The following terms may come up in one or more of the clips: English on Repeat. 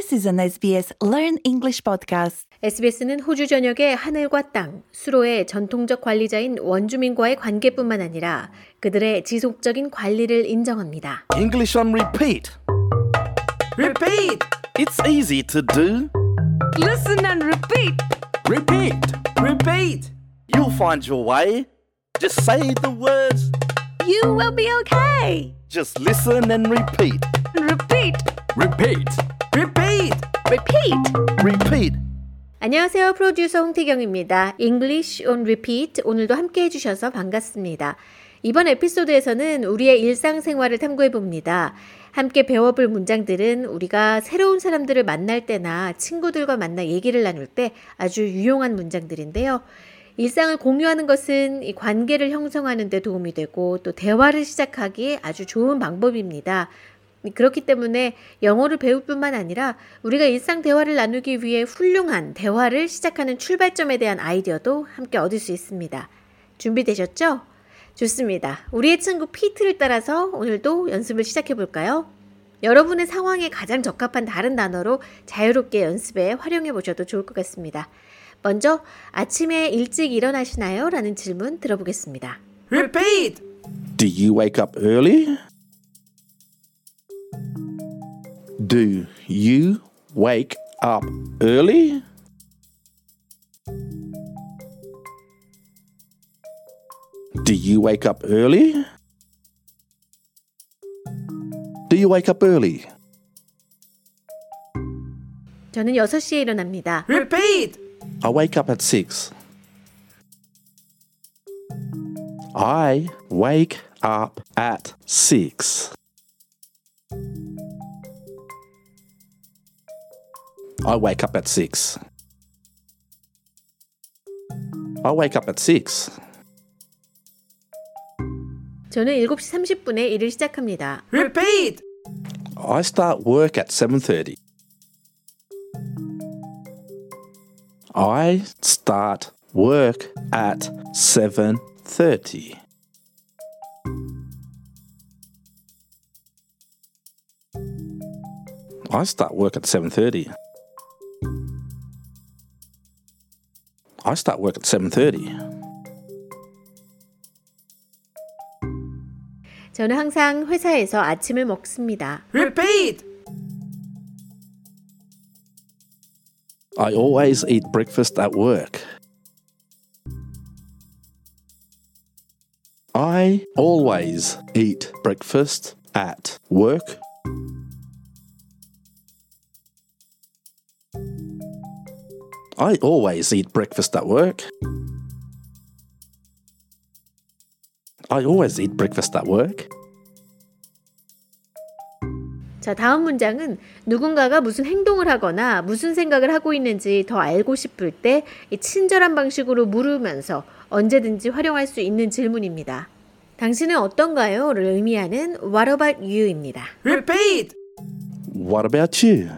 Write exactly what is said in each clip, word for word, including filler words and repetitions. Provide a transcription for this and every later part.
This is an 에스비에스 Learn English podcast. 에스비에스는 호주 전역의 하늘과 땅, 수로의 전통적 관리자인 원주민과의 관계뿐만 아니라 그들의 지속적인 관리를 인정합니다. English on repeat. Repeat. It's easy to do. Listen and repeat. Repeat. Repeat. You'll find your way. Just say the words. You will be okay. Just listen and repeat. Repeat. Repeat. Repeat. Repeat. Repeat. 안녕하세요. 프로듀서 홍태경입니다. English on repeat. 오늘도 함께 해주셔서 반갑습니다. 이번 에피소드에서는 우리의 일상생활을 탐구해봅니다. 함께 배워볼 문장들은 우리가 새로운 사람들을 만날 때나 친구들과 만나 얘기를 나눌 때 아주 유용한 문장들인데요. 일상을 공유하는 것은 이 관계를 형성하는 데 도움이 되고 또 대화를 시작하기에 아주 좋은 방법입니다. 그렇기 때문에 영어를 배울 뿐만 아니라 우리가 일상 대화를 나누기 위해 훌륭한 대화를 시작하는 출발점에 대한 아이디어도 함께 얻을 수 있습니다. 준비되셨죠? 좋습니다. 우리의 친구 피트를 따라서 오늘도 연습을 시작해볼까요? 여러분의 상황에 가장 적합한 다른 단어로 자유롭게 연습에 활용해보셔도 좋을 것 같습니다. 먼저 아침에 일찍 일어나시나요? 라는 질문 들어보겠습니다. Repeat! Do you wake up early? Do you wake up early? Do you wake up early? Do you wake up early? 저는 여섯 시에 일어납니다. Repeat! I wake up at six. I wake up at six. I wake up at six. I wake up at six. 저는 일곱 시 삼십 분에 일을 시작합니다. Repeat! I start work at seven thirty. I start work at seven thirty. I start work at seven thirty. I start work at seven thirty. 저는 항상 회사에서 아침을 먹습니다. Repeat! I always eat breakfast at work. I always eat breakfast at work. I always eat breakfast at work. I always eat breakfast at work. 자, 다음 문장은 누군가가 무슨 행동을 하거나 무슨 생각을 하고 있는지 더 알고 싶을 때 이 친절한 방식으로 물으면서 언제든지 활용할 수 있는 질문입니다. 당신은 어떤가요?를 의미하는 What about you입니다. Repeat! What about you?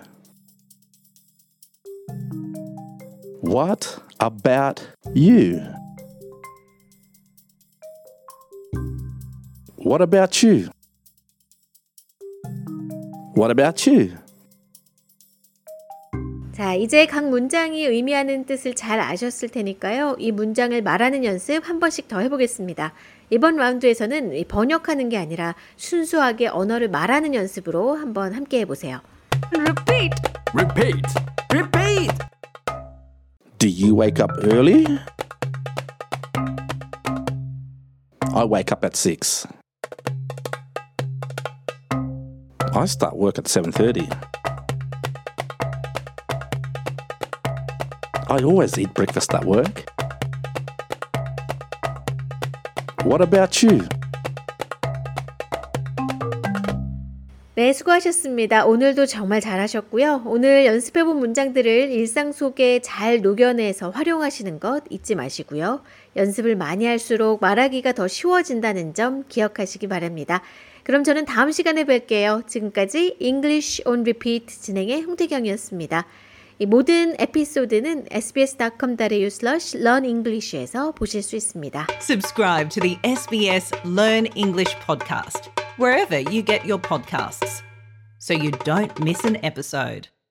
What about you? What about you? What about you? 자, 이제 각 문장이 의미하는 뜻을 잘 아셨을 테니까요. 이 문장을 말하는 연습 한 번씩 더 해보겠습니다. 이번 라운드에서는 번역하는 게 아니라 순수하게 언어를 말하는 연습으로 한번 함께 해보세요. Repeat! Repeat! Repeat! Do you wake up early? I wake up at six. I start work at seven thirty. I always eat breakfast at work. What about you? 네, 수고하셨습니다. 오늘도 정말 잘하셨고요. 오늘 연습해본 문장들을 일상 속에 잘 녹여내서 활용하시는 것 잊지 마시고요. 연습을 많이 할수록 말하기가 더 쉬워진다는 점 기억하시기 바랍니다. 그럼 저는 다음 시간에 뵐게요. 지금까지 English on Repeat 진행의 홍태경이었습니다. 이 모든 에피소드는 에스비에스 닷 컴 닷 에이유 슬래시 런 잉글리시에서 보실 수 있습니다. Subscribe to the 에스비에스 Learn English podcast wherever you get your podcasts so you don't miss an episode.